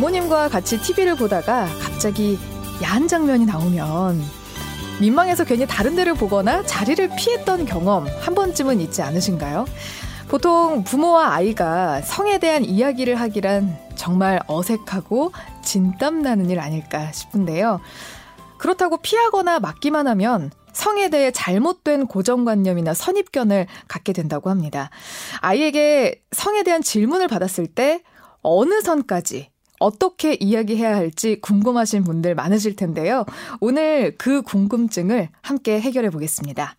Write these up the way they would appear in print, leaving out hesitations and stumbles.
부모님과 같이 TV를 보다가 갑자기 야한 장면이 나오면 민망해서 괜히 다른 데를 보거나 자리를 피했던 경험 한 번쯤은 있지 않으신가요? 보통 부모와 아이가 성에 대한 이야기를 하기란 정말 어색하고 진땀나는 일 아닐까 싶은데요. 그렇다고 피하거나 막기만 하면 성에 대해 잘못된 고정관념이나 선입견을 갖게 된다고 합니다. 아이에게 성에 대한 질문을 받았을 때 어느 선까지 어떻게 이야기해야 할지 궁금하신 분들 많으실 텐데요. 오늘 그 궁금증을 함께 해결해 보겠습니다.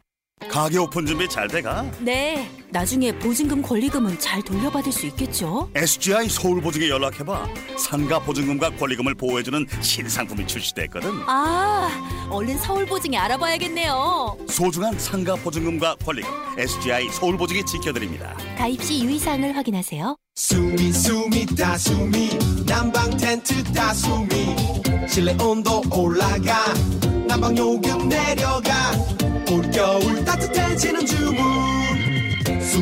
가게 오픈 준비 잘 돼가? 네, 나중에 보증금 권리금은 잘 돌려받을 수 있겠죠? SGI 서울보증에 연락해봐. 상가 보증금과 권리금을 보호해주는 신상품이 출시됐거든. 아, 얼른 서울보증에 알아봐야겠네요. 소중한 상가 보증금과 권리금, SGI 서울보증이 지켜드립니다. 가입 시 유의사항을 확인하세요. 수미 다수미, 난방 텐트 다수미, 실내 온도 올라가, 난방 요금 내려가, 올겨울 따뜻해지는 주문,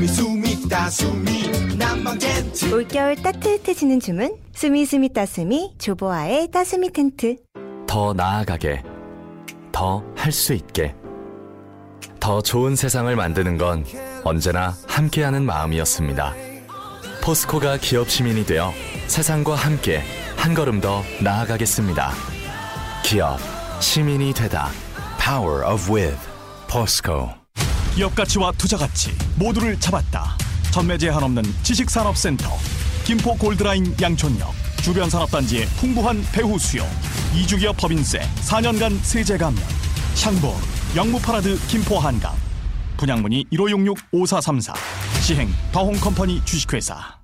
수미 따수미 난방 텐트. 올겨울 따뜻해지는 주문, 수미 따수미 조보아의 따수미 텐트. 더 나아가게, 더 할 수 있게, 더 좋은 세상을 만드는 건 언제나 함께하는 마음이었습니다. 포스코가 기업 시민이 되어 세상과 함께 한 걸음 더 나아가겠습니다. 기업 시민이 되다. Power of With. 포스코. 기업 가치와 투자 가치 모두를 잡았다. 전매 제한 없는 지식산업센터 김포 골드라인 양촌역 주변 산업단지의 풍부한 배후 수요, 이주기업 법인세 4년간 세제 감면, 샹보 영무파라드 김포 한강, 분양문의 1566-5434, 시행 더홍컴퍼니 주식회사.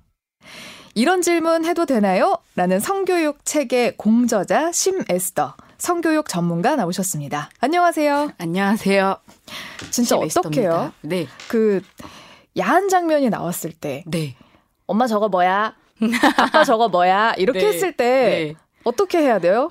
이런 질문 해도 되나요? 라는 성교육 책의 공저자 심에스더 성교육 전문가 나오셨습니다. 안녕하세요. 안녕하세요. 진짜 어떡해요? 네. 그 야한 장면이 나왔을 때, 네, 엄마 저거 뭐야? 아빠 저거 뭐야? 이렇게 네, 했을 때 네, 어떻게 해야 돼요?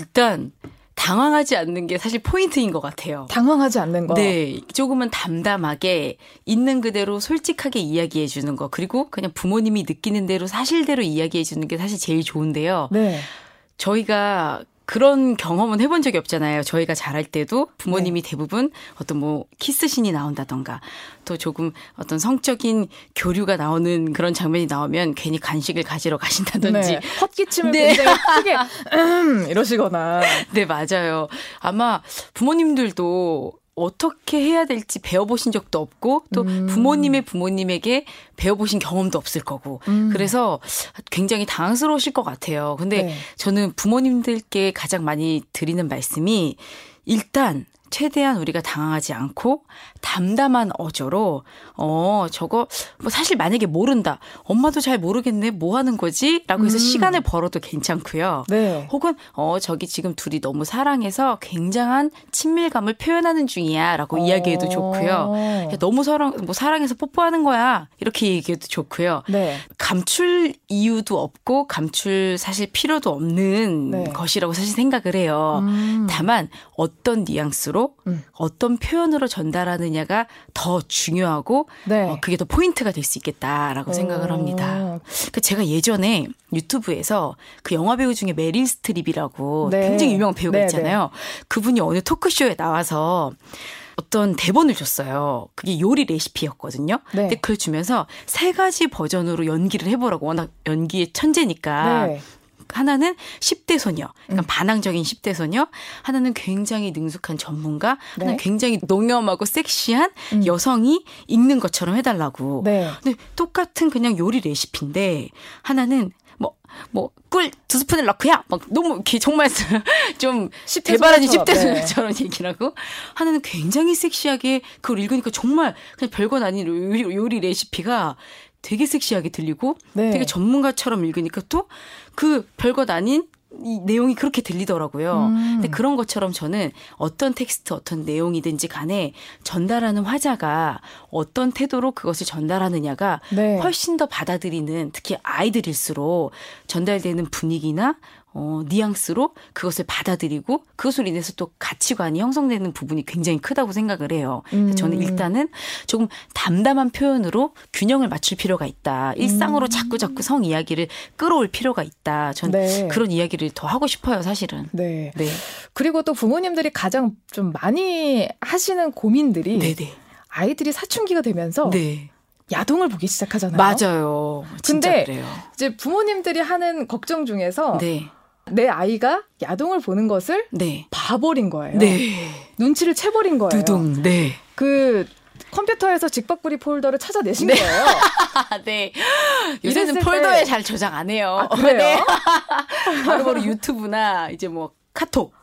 일단 당황하지 않는 게 사실 포인트인 것 같아요. 당황하지 않는 거. 네. 조금은 담담하게 있는 그대로 솔직하게 이야기해 주는 거. 그리고 그냥 부모님이 느끼는 대로 사실대로 이야기해 주는 게 사실 제일 좋은데요. 네. 저희가 그런 경험은 해본 적이 없잖아요. 저희가 자랄 때도 부모님이 네, 대부분 어떤 뭐 키스신이 나온다던가 또 조금 어떤 성적인 교류가 나오는 그런 장면이 나오면 괜히 간식을 가지러 가신다든지 네, 헛기침을 네, 굉장히 크게 이러시거나. 네, 맞아요. 아마 부모님들도 어떻게 해야 될지 배워보신 적도 없고 또 부모님의 부모님에게 배워보신 경험도 없을 거고 그래서 굉장히 당황스러우실 것 같아요. 근데 네, 저는 부모님들께 가장 많이 드리는 말씀이 일단 최대한 우리가 당황하지 않고 담담한 어조로 저거 뭐 사실 만약에 모른다, 엄마도 잘 모르겠네, 뭐 하는 거지? 라고 해서 시간을 벌어도 괜찮고요. 네. 혹은 저기 지금 둘이 너무 사랑해서 굉장한 친밀감을 표현하는 중이야 라고 이야기해도 좋고요. 너무 사랑해서 뽀뽀하는 거야 이렇게 얘기해도 좋고요. 네. 감출 이유도 없고 감출 사실 필요도 없는 네, 것이라고 사실 생각을 해요. 다만 어떤 뉘앙스로 어떤 표현으로 전달하느냐가 더 중요하고 네, 그게 더 포인트가 될 수 있겠다라고 생각을 합니다. 그러니까 제가 예전에 유튜브에서 그 영화배우 중에 메릴 스트립이라고 네, 굉장히 유명한 배우가 네, 있잖아요. 네. 그분이 어느 토크쇼에 나와서 어떤 대본을 줬어요. 그게 요리 레시피였거든요. 네. 근데 그걸 주면서 세 가지 버전으로 연기를 해보라고. 워낙 연기의 천재니까. 네. 하나는 10대 소녀, 그러니까 반항적인 10대 소녀, 하나는 굉장히 능숙한 전문가, 네, 하나는 굉장히 농염하고 섹시한 여성이 읽는 것처럼 해달라고. 네. 근데 똑같은 그냥 요리 레시피인데 하나는 뭐 꿀 2스푼을 넣고요. 막 너무 이렇게 정말 좀 대바라지 10대 소녀처럼 네, 얘기라고. 하나는 굉장히 섹시하게 그걸 읽으니까 정말 그냥 별건 아닌 요리 레시피가 되게 섹시하게 들리고 네, 되게 전문가처럼 읽으니까 또 그 별것 아닌 이 내용이 그렇게 들리더라고요. 근데 그런 것처럼 저는 어떤 텍스트, 어떤 내용이든지 간에 전달하는 화자가 어떤 태도로 그것을 전달하느냐가 네, 훨씬 더 받아들이는, 특히 아이들일수록 전달되는 분위기나 뉘앙스로 그것을 받아들이고 그것으로 인해서 또 가치관이 형성되는 부분이 굉장히 크다고 생각을 해요. 저는 일단은 조금 담담한 표현으로 균형을 맞출 필요가 있다. 일상으로 자꾸 성 이야기를 끌어올 필요가 있다. 저는 그런 이야기를 더 하고 싶어요, 사실은. 네. 그리고 또 부모님들이 가장 좀 많이 하시는 고민들이 아이들이 사춘기가 되면서 야동을 보기 시작하잖아요. 맞아요. 진짜 근데 그래요. 이제 부모님들이 하는 걱정 중에서 내 아이가 야동을 보는 것을 봐버린 거예요. 눈치를 채버린 거예요. 두둥. 그 컴퓨터에서 직박부리 폴더를 찾아내신 거예요. 요새는 폴더에 잘 저장 안 해요. 아, 그래요? 바로바로 유튜브나 이제 뭐 카톡.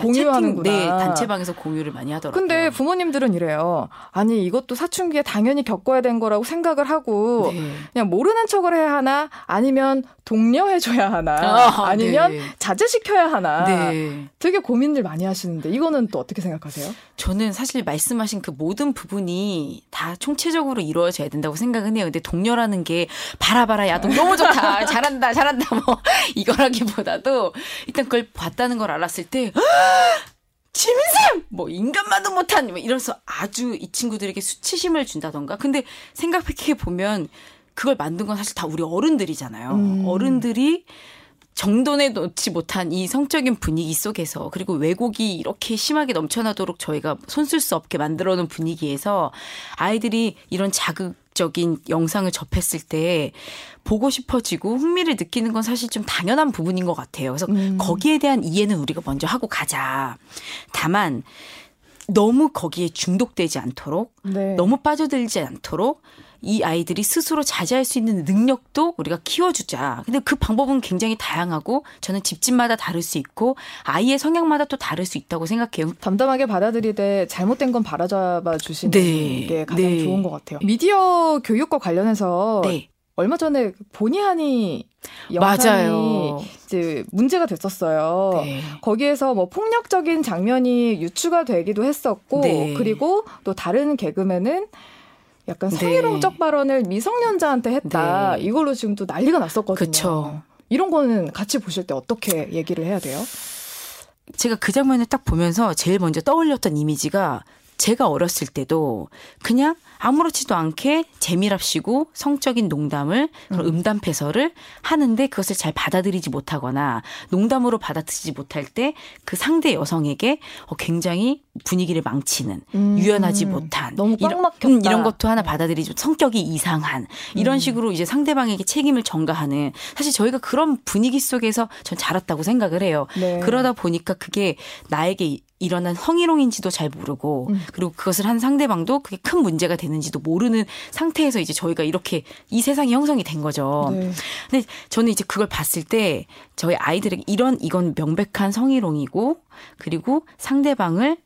공유하는구나. 단체방에서 공유를 많이 하더라고요. 근데 부모님들은 이래요. 아니 이것도 사춘기에 당연히 겪어야 된 거라고 생각을 하고 그냥 모르는 척을 해야 하나 아니면 독려해줘야 하나 아니면 자제시켜야 하나 되게 고민들 많이 하시는데 이거는 또 어떻게 생각하세요? 저는 사실 말씀하신 그 모든 부분이 다 총체적으로 이루어져야 된다고 생각은 해요. 근데 독려라는 게 봐라 야동 너무 좋다 잘한다 뭐 이거라기보다도 일단 그걸 봤다는 걸 알았을 때 짐승! 뭐 인간만도 못한 뭐 이러면서 아주 이 친구들에게 수치심을 준다던가. 근데 생각해 보면 그걸 만든 건 사실 다 우리 어른들이잖아요. 어른들이 정돈에 놓지 못한 이 성적인 분위기 속에서 그리고 왜곡이 이렇게 심하게 넘쳐나도록 저희가 손쓸 수 없게 만들어 놓은 분위기에서 아이들이 이런 자극적인 영상을 접했을 때 보고 싶어지고 흥미를 느끼는 건 사실 좀 당연한 부분인 것 같아요. 그래서 거기에 대한 이해는 우리가 먼저 하고 가자. 다만 너무 거기에 중독되지 않도록 너무 빠져들지 않도록 이 아이들이 스스로 자제할 수 있는 능력도 우리가 키워주자. 근데 그 방법은 굉장히 다양하고 저는 집집마다 다를 수 있고 아이의 성향마다 또 다를 수 있다고 생각해요. 담담하게 받아들이되 잘못된 건 바로잡아 주시는 게 가장 좋은 것 같아요. 미디어 교육과 관련해서 얼마 전에 본의 아니 영상이 이제 문제가 됐었어요. 거기에서 뭐 폭력적인 장면이 유추가 되기도 했었고 그리고 또 다른 개그맨은 약간 성희롱적 발언을 미성년자한테 했다. 이걸로 지금 또 난리가 났었거든요. 그쵸. 이런 거는 같이 보실 때 어떻게 얘기를 해야 돼요? 제가 그 장면을 딱 보면서 제일 먼저 떠올렸던 이미지가 제가 어렸을 때도 그냥 아무렇지도 않게 재미랍시고 성적인 농담을 음담패설을 하는데 그것을 잘 받아들이지 못하거나 농담으로 받아들이지 못할 때 그 상대 여성에게 굉장히 분위기를 망치는 유연하지 못한 너무 꽉 막혔다. 이런 것도 하나 받아들이지 성격이 이상한 이런 식으로 이제 상대방에게 책임을 전가하는 사실 저희가 그런 분위기 속에서 전 자랐다고 생각을 해요. 그러다 보니까 그게 나에게 일어난 성희롱인지도 잘 모르고 그리고 그것을 한 상대방도 그게 큰 문제가 되는지도 모르는 상태에서 이제 저희가 이렇게 이 세상이 형성이 된 거죠. 근데 저는 이제 그걸 봤을 때 저희 아이들에게 이건 명백한 성희롱이고 그리고 상대방을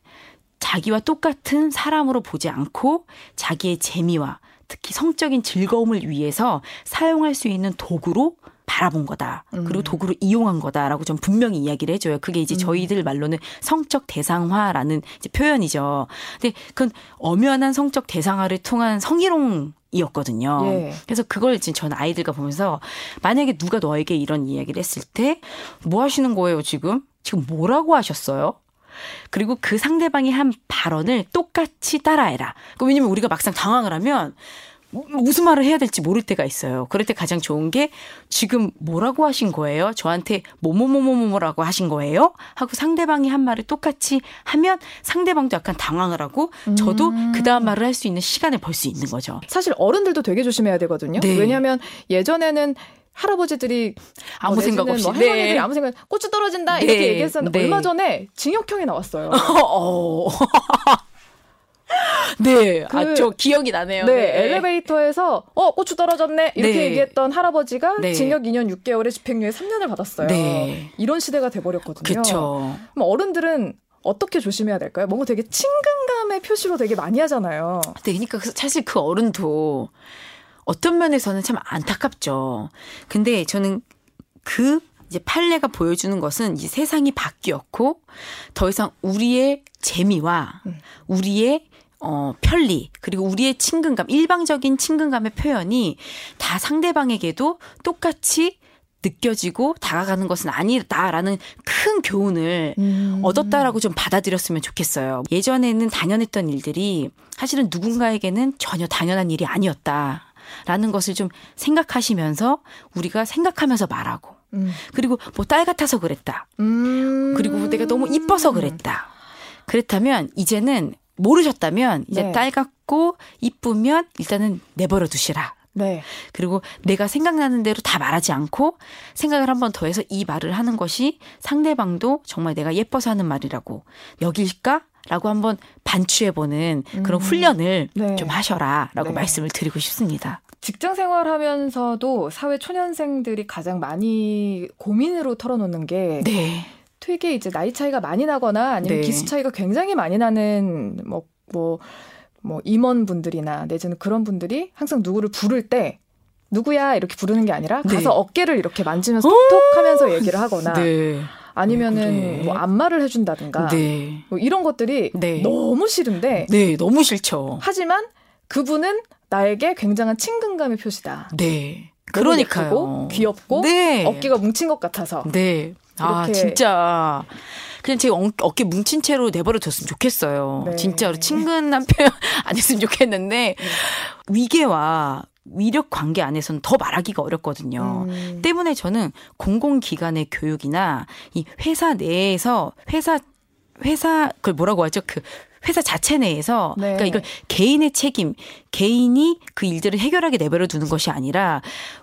자기와 똑같은 사람으로 보지 않고 자기의 재미와 특히 성적인 즐거움을 위해서 사용할 수 있는 도구로 바라본 거다. 그리고 도구로 이용한 거다라고 좀 분명히 이야기를 해줘요. 그게 이제 저희들 말로는 성적 대상화라는 이제 표현이죠. 근데 그건 엄연한 성적 대상화를 통한 성희롱이었거든요. 그래서 그걸 지금 전 아이들과 보면서 만약에 누가 너에게 이런 이야기를 했을 때 뭐 하시는 거예요 지금? 지금 뭐라고 하셨어요? 그리고 그 상대방이 한 발언을 똑같이 따라해라. 왜냐면 우리가 막상 당황을 하면 무슨 말을 해야 될지 모를 때가 있어요. 그럴 때 가장 좋은 게 지금 뭐라고 하신 거예요? 저한테 뭐라고 하신 거예요? 하고 상대방이 한 말을 똑같이 하면 상대방도 약간 당황을 하고 저도 그 다음 말을 할 수 있는 시간을 벌 수 있는 거죠. 사실 어른들도 되게 조심해야 되거든요. 왜냐하면 예전에는 할아버지들이 아무 생각 없이 할머니들이 아무 생각 고추 떨어진다 이렇게 얘기했었는데 얼마 전에 징역형이 나왔어요. 저 기억이 나네요. 엘리베이터에서 고추 떨어졌네 이렇게 얘기했던 할아버지가 징역 2년 6개월에 집행유예 3년을 받았어요. 이런 시대가 돼버렸거든요. 그쵸. 그럼 어른들은 어떻게 조심해야 될까요? 뭔가 되게 친근감의 표시로 되게 많이 하잖아요. 그러니까 사실 그 어른도 어떤 면에서는 참 안타깝죠. 근데 저는 그 이제 판례가 보여주는 것은 이제 세상이 바뀌었고 더 이상 우리의 재미와 우리의 편리 그리고 우리의 친근감 일방적인 친근감의 표현이 다 상대방에게도 똑같이 느껴지고 다가가는 것은 아니다라는 큰 교훈을 얻었다라고 좀 받아들였으면 좋겠어요. 예전에는 당연했던 일들이 사실은 누군가에게는 전혀 당연한 일이 아니었다라는 것을 좀 생각하시면서 우리가 생각하면서 말하고 그리고 뭐 딸 같아서 그랬다. 그리고 내가 너무 이뻐서 그랬다. 그렇다면 이제는 모르셨다면 이제 네. 딸 같고 이쁘면 일단은 내버려 두시라. 네. 그리고 내가 생각나는 대로 다 말하지 않고 생각을 한 번 더 해서 이 말을 하는 것이 상대방도 정말 내가 예뻐서 하는 말이라고 여길까? 라고 한번 반추해보는 그런 훈련을 네. 좀 하셔라라고 네. 말씀을 드리고 싶습니다. 직장 생활하면서도 사회 초년생들이 가장 많이 고민으로 털어놓는 게 네. 되게 이제 나이 차이가 많이 나거나 아니면 네. 기수 차이가 굉장히 많이 나는 뭐 임원분들이나 내지는 그런 분들이 항상 누구를 부를 때 누구야 이렇게 부르는 게 아니라 가서 네. 어깨를 이렇게 만지면서 톡톡하면서 얘기를 하거나 네. 아니면은 뭐 안마를 해준다든가 네. 뭐 이런 것들이 네. 너무 싫은데 네, 너무 싫죠. 하지만 그분은 나에게 굉장한 친근감의 표시다. 네, 그러니까요. 귀엽고 네. 어깨가 뭉친 것 같아서 네. 아 진짜 그냥 제 어깨 뭉친 채로 내버려 뒀으면 좋겠어요. 네. 진짜로 친근한 표현 안 했으면 좋겠는데 네. 위계와 위력 관계 안에서는 더 말하기가 어렵거든요. 때문에 저는 공공기관의 교육이나 이 회사 내에서 회사 그걸 뭐라고 하죠? 그 회사 자체 내에서 네. 그러니까 이걸 개인의 책임, 개인이 그 일들을 해결하게 내버려 두는 것이 아니라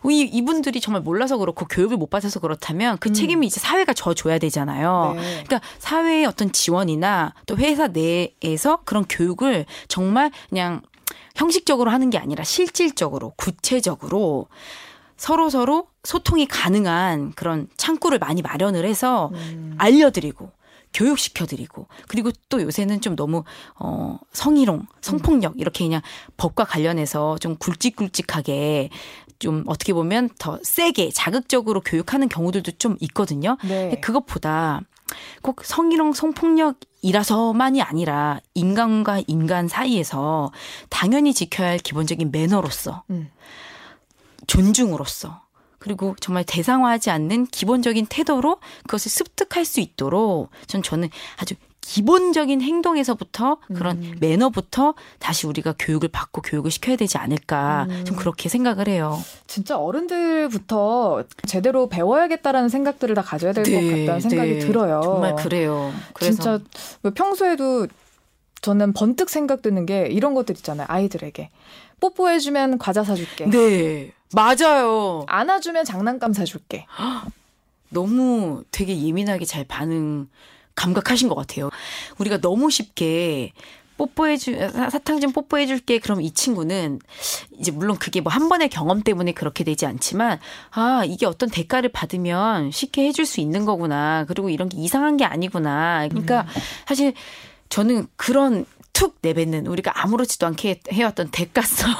이분들이 정말 몰라서 그렇고 교육을 못 받아서 그렇다면 그 책임이 이제 사회가 져줘야 되잖아요. 네. 그러니까 사회의 어떤 지원이나 또 회사 내에서 그런 교육을 정말 그냥 형식적으로 하는 게 아니라 실질적으로 구체적으로 서로서로 소통이 가능한 그런 창구를 많이 마련을 해서 알려드리고 교육시켜드리고 그리고 또 요새는 좀 너무 성희롱, 성폭력 이렇게 그냥 법과 관련해서 좀 굵직굵직하게 좀 어떻게 보면 더 세게 자극적으로 교육하는 경우들도 좀 있거든요. 네. 그것보다 꼭 성희롱, 성폭력이라서만이 아니라 인간과 인간 사이에서 당연히 지켜야 할 기본적인 매너로서 존중으로서 그리고 정말 대상화하지 않는 기본적인 태도로 그것을 습득할 수 있도록 저는 아주 기본적인 행동에서부터 그런 매너부터 다시 우리가 교육을 받고 교육을 시켜야 되지 않을까 좀 그렇게 생각을 해요. 진짜 어른들부터 제대로 배워야겠다라는 생각들을 다 가져야 될 것 네, 같다는 생각이 네, 들어요. 정말 그래요. 그래서. 진짜 평소에도 저는 번뜩 생각드는 게 이런 것들 있잖아요. 아이들에게. 뽀뽀해주면 과자 사줄게. 네. 맞아요. 안아주면 장난감 사줄게. 너무 되게 예민하게 잘 감각하신 것 같아요. 우리가 너무 쉽게 사탕 좀 뽀뽀해줄게. 그럼 이 친구는 이제 물론 그게 뭐 한 번의 경험 때문에 그렇게 되지 않지만 아 이게 어떤 대가를 받으면 쉽게 해줄 수 있는 거구나. 그리고 이런 게 이상한 게 아니구나. 그러니까 사실 저는 그런 툭 내뱉는 우리가 아무렇지도 않게 해왔던 대가성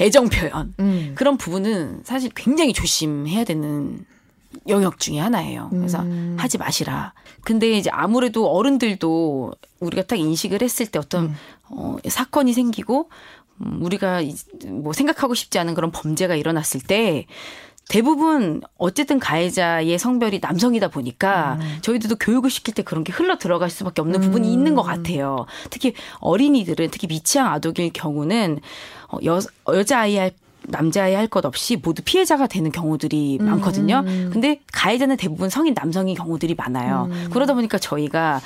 애정 표현 그런 부분은 사실 굉장히 조심해야 되는 영역 중에 하나예요. 그래서 하지 마시라. 근데 이제 아무래도 어른들도 우리가 딱 인식을 했을 때 어떤 사건이 생기고 우리가 뭐 생각하고 싶지 않은 그런 범죄가 일어났을 때 대부분 어쨌든 가해자의 성별이 남성이다 보니까 저희들도 교육을 시킬 때 그런 게 흘러 들어갈 수밖에 없는 부분이 있는 것 같아요. 특히 어린이들은 특히 미취학 아동일 경우는 여자아이 남자아이 할 것 없이 모두 피해자가 되는 경우들이 많거든요. 근데 가해자는 대부분 성인 남성인 경우들이 많아요. 그러다 보니까 저희가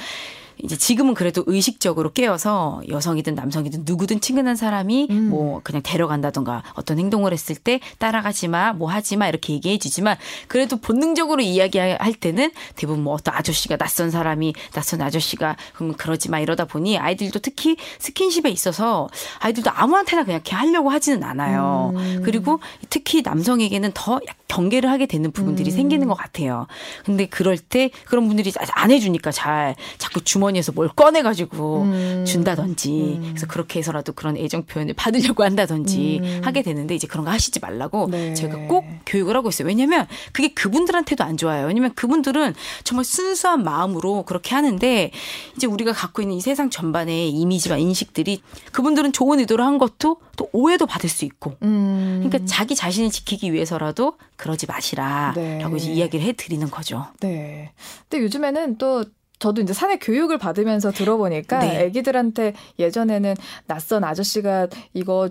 이제 지금은 그래도 의식적으로 깨어서 여성이든 남성이든 누구든 친근한 사람이 뭐 그냥 데려간다던가 어떤 행동을 했을 때 따라가지 마, 뭐 하지 마 이렇게 얘기해 주지만 그래도 본능적으로 이야기할 때는 대부분 뭐 어떤 아저씨가 낯선 사람이 낯선 아저씨가 그러면 그러지 마 이러다 보니 아이들도 특히 스킨십에 있어서 아이들도 아무한테나 그냥 이렇게 하려고 하지는 않아요. 그리고 특히 남성에게는 더 경계를 하게 되는 부분들이 생기는 것 같아요. 근데 그럴 때 그런 분들이 안 해주니까 잘 자꾸 주머니 주머니에서 뭘 꺼내가지고 준다든지 그래서 그렇게 해서라도 그런 애정 표현을 받으려고 한다든지 하게 되는데 이제 그런 거 하시지 말라고 네. 제가 꼭 교육을 하고 있어요. 왜냐하면 그게 그분들한테도 안 좋아요. 왜냐하면 그분들은 정말 순수한 마음으로 그렇게 하는데 이제 우리가 갖고 있는 이 세상 전반의 이미지와 인식들이 그분들은 좋은 의도로 한 것도 또 오해도 받을 수 있고 그러니까 자기 자신을 지키기 위해서라도 그러지 마시라 네. 라고 이제 이야기를 해드리는 거죠. 네. 근데 요즘에는 또 저도 이제 사내 교육을 받으면서 들어보니까 네. 애기들한테 예전에는 낯선 아저씨가 이거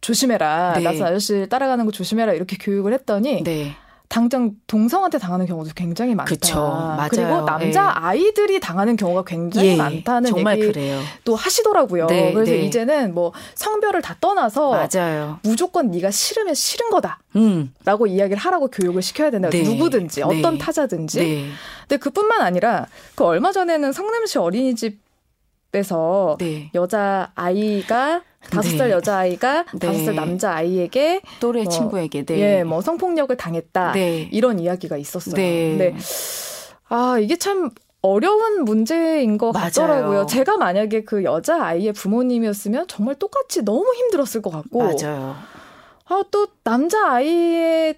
조심해라. 네. 낯선 아저씨 따라가는 거 조심해라. 이렇게 교육을 했더니 네. 당장 동성한테 당하는 경우도 굉장히 많다. 그쵸, 맞아요. 그리고 남자 아이들이 당하는 경우가 굉장히 예, 많다는 얘기도 하시더라고요. 네, 그래서 네. 이제는 뭐 성별을 다 떠나서 맞아요. 무조건 네가 싫으면 싫은 거다 라고 이야기를 하라고 교육을 시켜야 된다. 네, 누구든지 어떤 네, 타자든지. 네. 근데 그뿐만 아니라 그 얼마 전에는 성남시 어린이집에서 네. 여자 아이가 5살 네. 여자아이가 네. 5살 남자아이에게 또래 친구에게 네. 예, 뭐 성폭력을 당했다. 네. 이런 이야기가 있었어요. 네. 근데 아, 이게 참 어려운 문제인 것 맞아요. 같더라고요. 제가 만약에 그 여자아이의 부모님이었으면 정말 똑같이 너무 힘들었을 것 같고 맞아요. 아, 또 남자아이의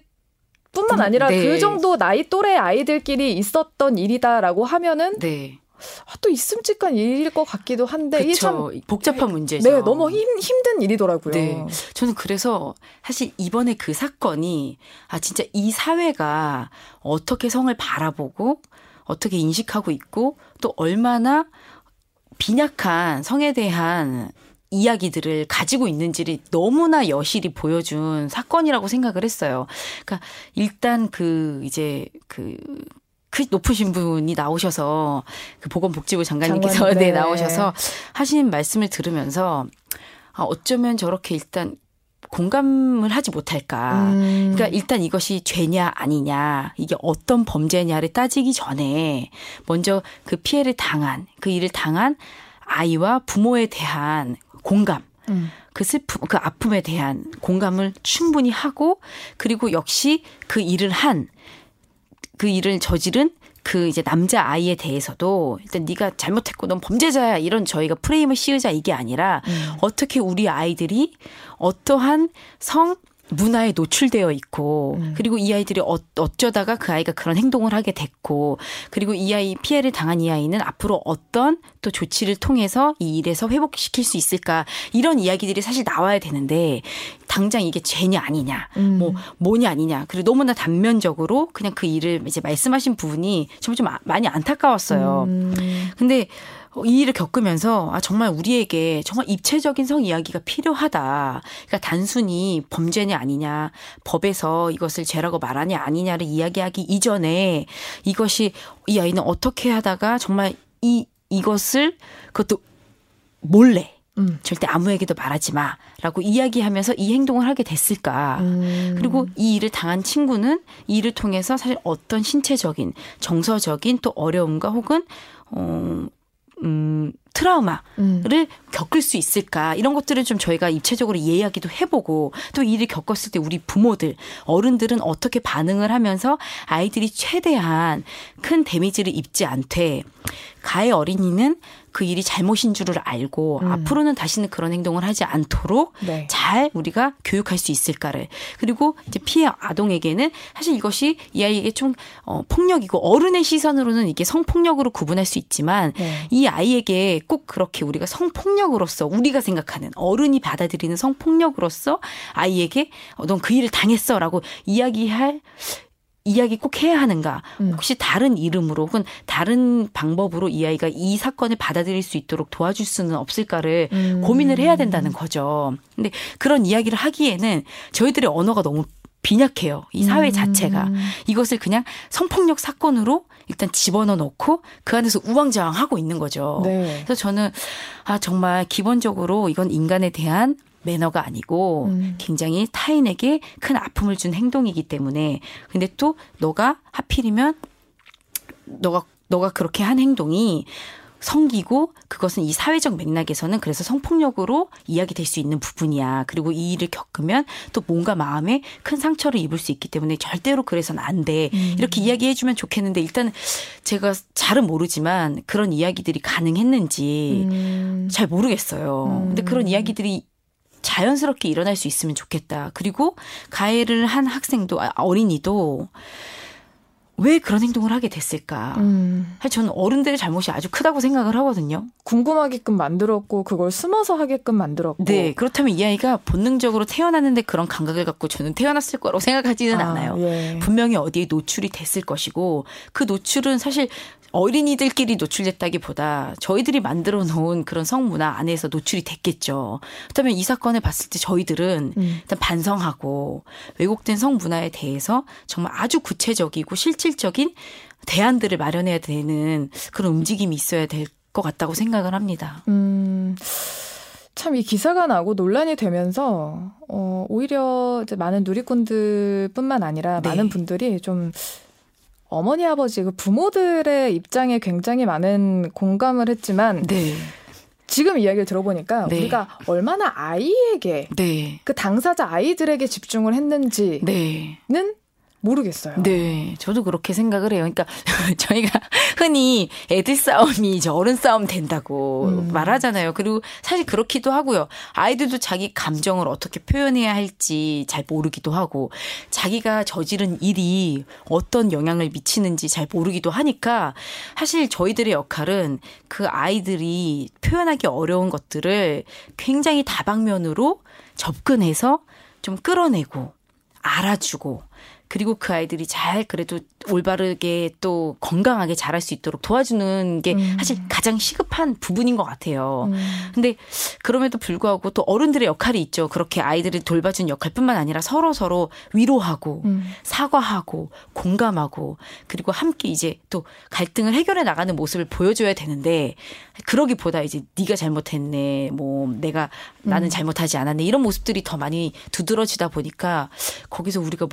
뿐만 아니라 네. 그 정도 나이 또래 아이들끼리 있었던 일이다라고 하면은 네. 아, 또 있음직한 일일 것 같기도 한데 그쵸. 이게 참 복잡한 문제죠. 네, 너무 힘든 일이더라고요. 네, 저는 그래서 사실 이번에 그 사건이 아 진짜 이 사회가 어떻게 성을 바라보고 어떻게 인식하고 있고 또 얼마나 빈약한 성에 대한 이야기들을 가지고 있는지를 너무나 여실히 보여준 사건이라고 생각을 했어요. 그러니까 일단 그 이제 그 높으신 분이 나오셔서 그 보건복지부 장관님께서 네. 네, 나오셔서 하신 말씀을 들으면서 아, 어쩌면 저렇게 일단 공감을 하지 못할까. 그러니까 일단 이것이 죄냐 아니냐 이게 어떤 범죄냐를 따지기 전에 먼저 그 피해를 당한 그 일을 당한 아이와 부모에 대한 공감. 그 슬픔, 그 아픔에 대한 공감을 충분히 하고 그리고 역시 그 일을 한 그 일을 저지른 그 이제 남자 아이에 대해서도 일단 네가 잘못했고 넌 범죄자야 이런 저희가 프레임을 씌우자 이게 아니라 어떻게 우리 아이들이 어떠한 성 문화에 노출되어 있고 그리고 이 아이들이 어쩌다가 그 아이가 그런 행동을 하게 됐고 그리고 이 아이 피해를 당한 이 아이는 앞으로 어떤 또 조치를 통해서 이 일에서 회복시킬 수 있을까 이런 이야기들이 사실 나와야 되는데 당장 이게 죄냐 아니냐 뭐냐 아니냐 그리고 너무나 단면적으로 그냥 그 일을 이제 말씀하신 부분이 좀 많이 안타까웠어요. 근데 이 일을 겪으면서 아 정말 우리에게 정말 입체적인 성 이야기가 필요하다. 그러니까 단순히 범죄냐 아니냐, 법에서 이것을 죄라고 말하냐 아니냐를 이야기하기 이전에 이것이 이 아이는 어떻게 하다가 정말 이것을 그것도 몰래 절대 아무에게도 말하지 마라고 이야기하면서 이 행동을 하게 됐을까. 그리고 이 일을 당한 친구는 이 일을 통해서 사실 어떤 신체적인, 정서적인 또 어려움과 혹은 트라우마를 겪을 수 있을까 이런 것들을 좀 저희가 입체적으로 이야기도 해보고 또 이 일을 겪었을 때 우리 부모들 어른들은 어떻게 반응을 하면서 아이들이 최대한 큰 데미지를 입지 않되 가해 어린이는 그 일이 잘못인 줄을 알고 앞으로는 다시는 그런 행동을 하지 않도록 네. 잘 우리가 교육할 수 있을까를 그리고 이제 피해 아동에게는 사실 이것이 이 아이에게 좀 폭력이고 어른의 시선으로는 이게 성폭력으로 구분할 수 있지만 네. 이 아이에게 꼭 그렇게 우리가 성폭력으로서 우리가 생각하는 어른이 받아들이는 성폭력으로서 아이에게 넌 그 일을 당했어라고 이야기 꼭 해야 하는가 혹시 다른 이름으로 혹은 다른 방법으로 이 아이가 이 사건을 받아들일 수 있도록 도와줄 수는 없을까를 고민을 해야 된다는 거죠. 근데 그런 이야기를 하기에는 저희들의 언어가 너무 빈약해요. 이 사회 자체가. 이것을 그냥 성폭력 사건으로 일단 집어넣어 놓고 그 안에서 우왕좌왕 하고 있는 거죠. 네. 그래서 저는 아 정말 기본적으로 이건 인간에 대한 매너가 아니고 굉장히 타인에게 큰 아픔을 준 행동이기 때문에 근데 또 너가 하필이면 너가 그렇게 한 행동이 성기고 그것은 이 사회적 맥락에서는 그래서 성폭력으로 이야기될 수 있는 부분이야. 그리고 이 일을 겪으면 또 뭔가 마음에 큰 상처를 입을 수 있기 때문에 절대로 그래서는 안 돼. 이렇게 이야기해 주면 좋겠는데 일단 제가 잘은 모르지만 그런 이야기들이 가능했는지 잘 모르겠어요. 근데 그런 이야기들이 자연스럽게 일어날 수 있으면 좋겠다. 그리고 가해를 한 학생도 어린이도 왜 그런 행동을 하게 됐을까? 저는 어른들의 잘못이 아주 크다고 생각을 하거든요. 궁금하게끔 만들었고 그걸 숨어서 하게끔 만들었고. 네, 그렇다면 이 아이가 본능적으로 태어났는데 그런 감각을 갖고 저는 태어났을 거라고 생각하지는 않아요. 예. 분명히 어디에 노출이 됐을 것이고 그 노출은 사실 어린이들끼리 노출됐다기보다 저희들이 만들어 놓은 그런 성문화 안에서 노출이 됐겠죠. 그렇다면 이 사건을 봤을 때 저희들은 일단 반성하고 왜곡된 성문화에 대해서 정말 아주 구체적이고 실질적인 대안들을 마련해야 되는 그런 움직임이 있어야 될 것 같다고 생각을 합니다. 참 이 기사가 나고 논란이 되면서 오히려 이제 많은 누리꾼들뿐만 아니라 네. 많은 분들이 좀 어머니, 아버지, 그 부모들의 입장에 굉장히 많은 공감을 했지만 네. 지금 이야기를 들어보니까 네. 우리가 얼마나 아이에게 네. 그 당사자 아이들에게 집중을 했는지는 네. 모르겠어요. 네. 저도 그렇게 생각을 해요. 그러니까 저희가 흔히 애들 싸움이 이제 어른 싸움 된다고 말하잖아요. 그리고 사실 그렇기도 하고요. 아이들도 자기 감정을 어떻게 표현해야 할지 잘 모르기도 하고 자기가 저지른 일이 어떤 영향을 미치는지 잘 모르기도 하니까 사실 저희들의 역할은 그 아이들이 표현하기 어려운 것들을 굉장히 다방면으로 접근해서 좀 끌어내고 알아주고 그리고 그 아이들이 잘 그래도 올바르게 또 건강하게 자랄 수 있도록 도와주는 게 사실 가장 시급한 부분인 것 같아요. 근데 그럼에도 불구하고 또 어른들의 역할이 있죠. 그렇게 아이들을 돌봐준 역할뿐만 아니라 서로 위로하고 사과하고 공감하고 그리고 함께 이제 또 갈등을 해결해 나가는 모습을 보여줘야 되는데 그러기보다 이제 네가 잘못했네, 뭐 내가 나는 잘못하지 않았네 이런 모습들이 더 많이 두드러지다 보니까 거기서 우리가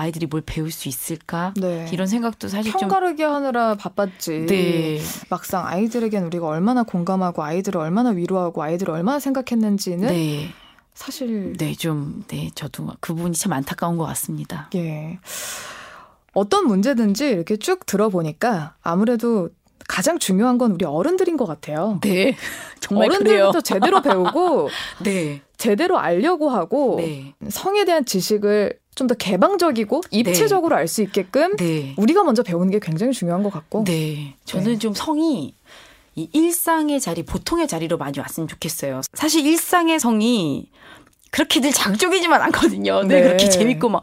아이들이 뭘 배울 수 있을까? 네. 이런 생각도 사실 좀. 편가르기 하느라 바빴지. 네. 막상 아이들에겐 우리가 얼마나 공감하고 아이들을 얼마나 위로하고 아이들을 얼마나 생각했는지는 네. 사실. 네, 좀. 네, 저도 그 부분이 참 안타까운 것 같습니다. 예. 어떤 문제든지 이렇게 쭉 들어보니까 아무래도 가장 중요한 건 우리 어른들인 것 같아요. 네. 정말 그래요. 어른들부터 제대로 배우고. 네. 제대로 알려고 하고. 네. 성에 대한 지식을 좀 더 개방적이고 입체적으로 네. 알 수 있게끔 네. 우리가 먼저 배우는 게 굉장히 중요한 것 같고 네. 저는 네. 좀 성이 이 일상의 자리, 보통의 자리로 많이 왔으면 좋겠어요. 사실 일상의 성이 그렇게들 자극적이지만 않거든요. 네. 그렇게 재밌고 막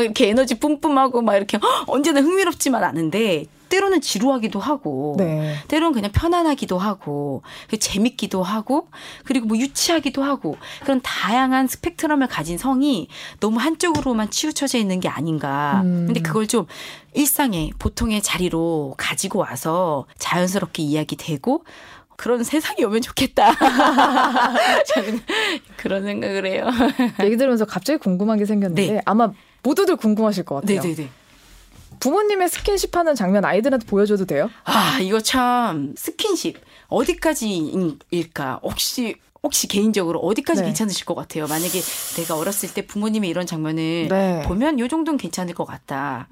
이렇게 에너지 뿜뿜하고 막 이렇게 언제나 흥미롭지만 않은데 때로는 지루하기도 하고 네. 때로는 그냥 편안하기도 하고 재밌기도 하고 그리고 뭐 유치하기도 하고 그런 다양한 스펙트럼을 가진 성이 너무 한쪽으로만 치우쳐져 있는 게 아닌가. 근데 그걸 좀 일상의 보통의 자리로 가지고 와서 자연스럽게 이야기되고 그런 세상이 오면 좋겠다. 저는 그런 생각을 해요. 얘기 들으면서 갑자기 궁금한 게 생겼는데 네. 아마 모두들 궁금하실 것 같아요. 네네네. 부모님의 스킨십 하는 장면 아이들한테 보여줘도 돼요? 아, 이거 참 스킨십 어디까지일까? 혹시 개인적으로 어디까지 네. 괜찮으실 것 같아요? 만약에 내가 어렸을 때 부모님의 이런 장면을 네. 보면 요 정도는 괜찮을 것 같다.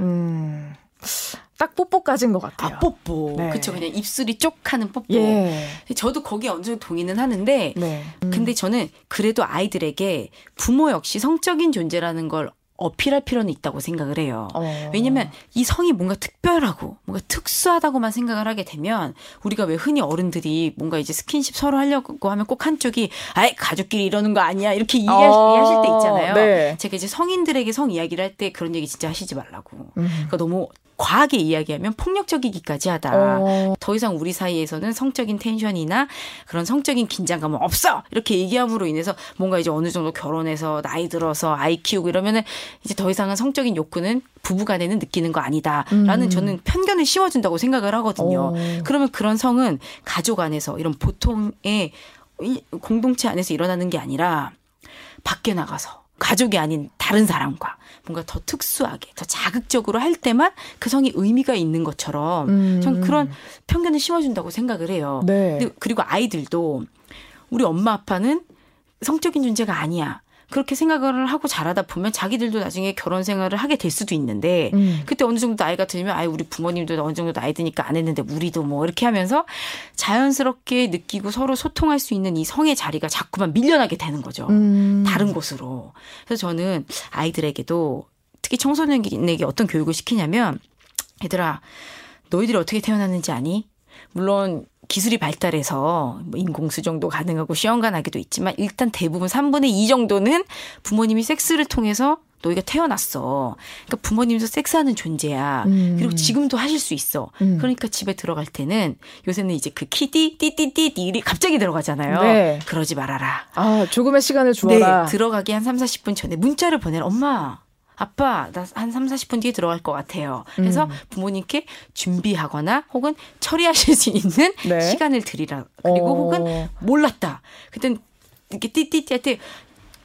딱 뽀뽀까지인 것 같아요. 아, 뽀뽀. 네. 그렇죠. 그냥 입술이 쪽 하는 뽀뽀. 예. 저도 거기에 어느 정도 동의는 하는데 네. 근데 저는 그래도 아이들에게 부모 역시 성적인 존재라는 걸 어필할 필요는 있다고 생각을 해요. 왜냐면 이 성이 뭔가 특별하고 뭔가 특수하다고만 생각을 하게 되면 우리가 왜 흔히 어른들이 뭔가 이제 스킨십 서로 하려고 하면 꼭 한쪽이 아이 가족끼리 이러는 거 아니야 이렇게 이해하실 때 있잖아요. 네. 제가 이제 성인들에게 성 이야기를 할 때 그런 얘기 진짜 하시지 말라고. 그러니까 너무 과하게 이야기하면 폭력적이기까지 하다. 더 이상 우리 사이에서는 성적인 텐션이나 그런 성적인 긴장감은 없어! 이렇게 얘기함으로 인해서 뭔가 이제 어느 정도 결혼해서 나이 들어서 아이 키우고 이러면은 이제 더 이상은 성적인 욕구는 부부간에는 느끼는 거 아니다라는 저는 편견을 씌워준다고 생각을 하거든요. 그러면 그런 성은 가족 안에서 이런 보통의 공동체 안에서 일어나는 게 아니라 밖에 나가서 가족이 아닌 다른 사람과 뭔가 더 특수하게 더 자극적으로 할 때만 그 성이 의미가 있는 것처럼 전 그런 편견을 심어준다고 생각을 해요. 네. 그리고 아이들도 우리 엄마 아빠는 성적인 존재가 아니야. 그렇게 생각을 하고 자라다 보면 자기들도 나중에 결혼 생활을 하게 될 수도 있는데 그때 어느 정도 나이가 들면 아이 우리 부모님도 어느 정도 나이 드니까 안 했는데 우리도 뭐 이렇게 하면서 자연스럽게 느끼고 서로 소통할 수 있는 이 성의 자리가 자꾸만 밀려나게 되는 거죠. 다른 곳으로. 그래서 저는 아이들에게도 특히 청소년에게 어떤 교육을 시키냐면 얘들아 너희들이 어떻게 태어났는지 아니? 물론 기술이 발달해서 인공수정도 가능하고 시험관하기도 있지만 일단 대부분 3분의 2 정도는 부모님이 섹스를 통해서 너희가 태어났어. 그러니까 부모님도 섹스하는 존재야. 그리고 지금도 하실 수 있어. 그러니까 집에 들어갈 때는 요새는 이제 그 키디 띠띠띠띠 갑자기 들어가잖아요. 네. 그러지 말아라. 아, 조금의 시간을 주어라. 네, 들어가기 한 3, 40분 전에 문자를 보내라. 엄마. 아빠, 나 한 3, 40분 뒤에 들어갈 것 같아요. 그래서 부모님께 준비하거나 혹은 처리하실 수 있는 네. 시간을 드리라. 그리고 혹은 몰랐다. 그땐 이렇게 띠띠띠 할 때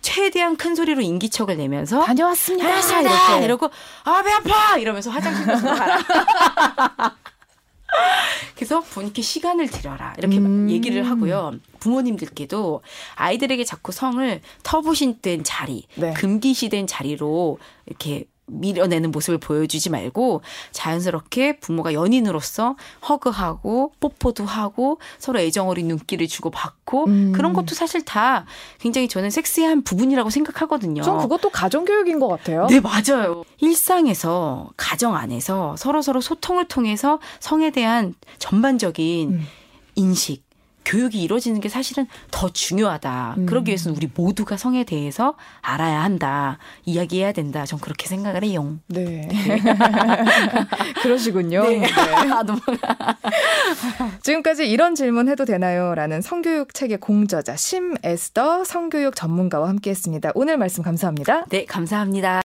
최대한 큰 소리로 인기척을 내면서 다녀왔습니다. 다녀왔습니다. 이러고 아, 배 아파! 이러면서 화장실 가서 가라. 그래서 부모님께 시간을 드려라. 이렇게 얘기를 하고요. 부모님들께도 아이들에게 자꾸 성을 터부신된 자리, 네. 금기시된 자리로 이렇게 밀어내는 모습을 보여주지 말고 자연스럽게 부모가 연인으로서 허그하고 뽀뽀도 하고 서로 애정 어린 눈길을 주고받고 그런 것도 사실 다 굉장히 저는 섹시한 부분이라고 생각하거든요. 전 그것도 가정교육인 것 같아요. 네, 맞아요. 일상에서 가정 안에서 서로서로 소통을 통해서 성에 대한 전반적인 인식 교육이 이루어지는 게 사실은 더 중요하다. 그러기 위해서는 우리 모두가 성에 대해서 알아야 한다. 이야기해야 된다. 전 그렇게 생각을 해요. 네. 네. 그러시군요. 네. 네. 지금까지 이런 질문 해도 되나요? 라는 성교육 책의 공저자 심에스더 성교육 전문가와 함께했습니다. 오늘 말씀 감사합니다. 네. 감사합니다.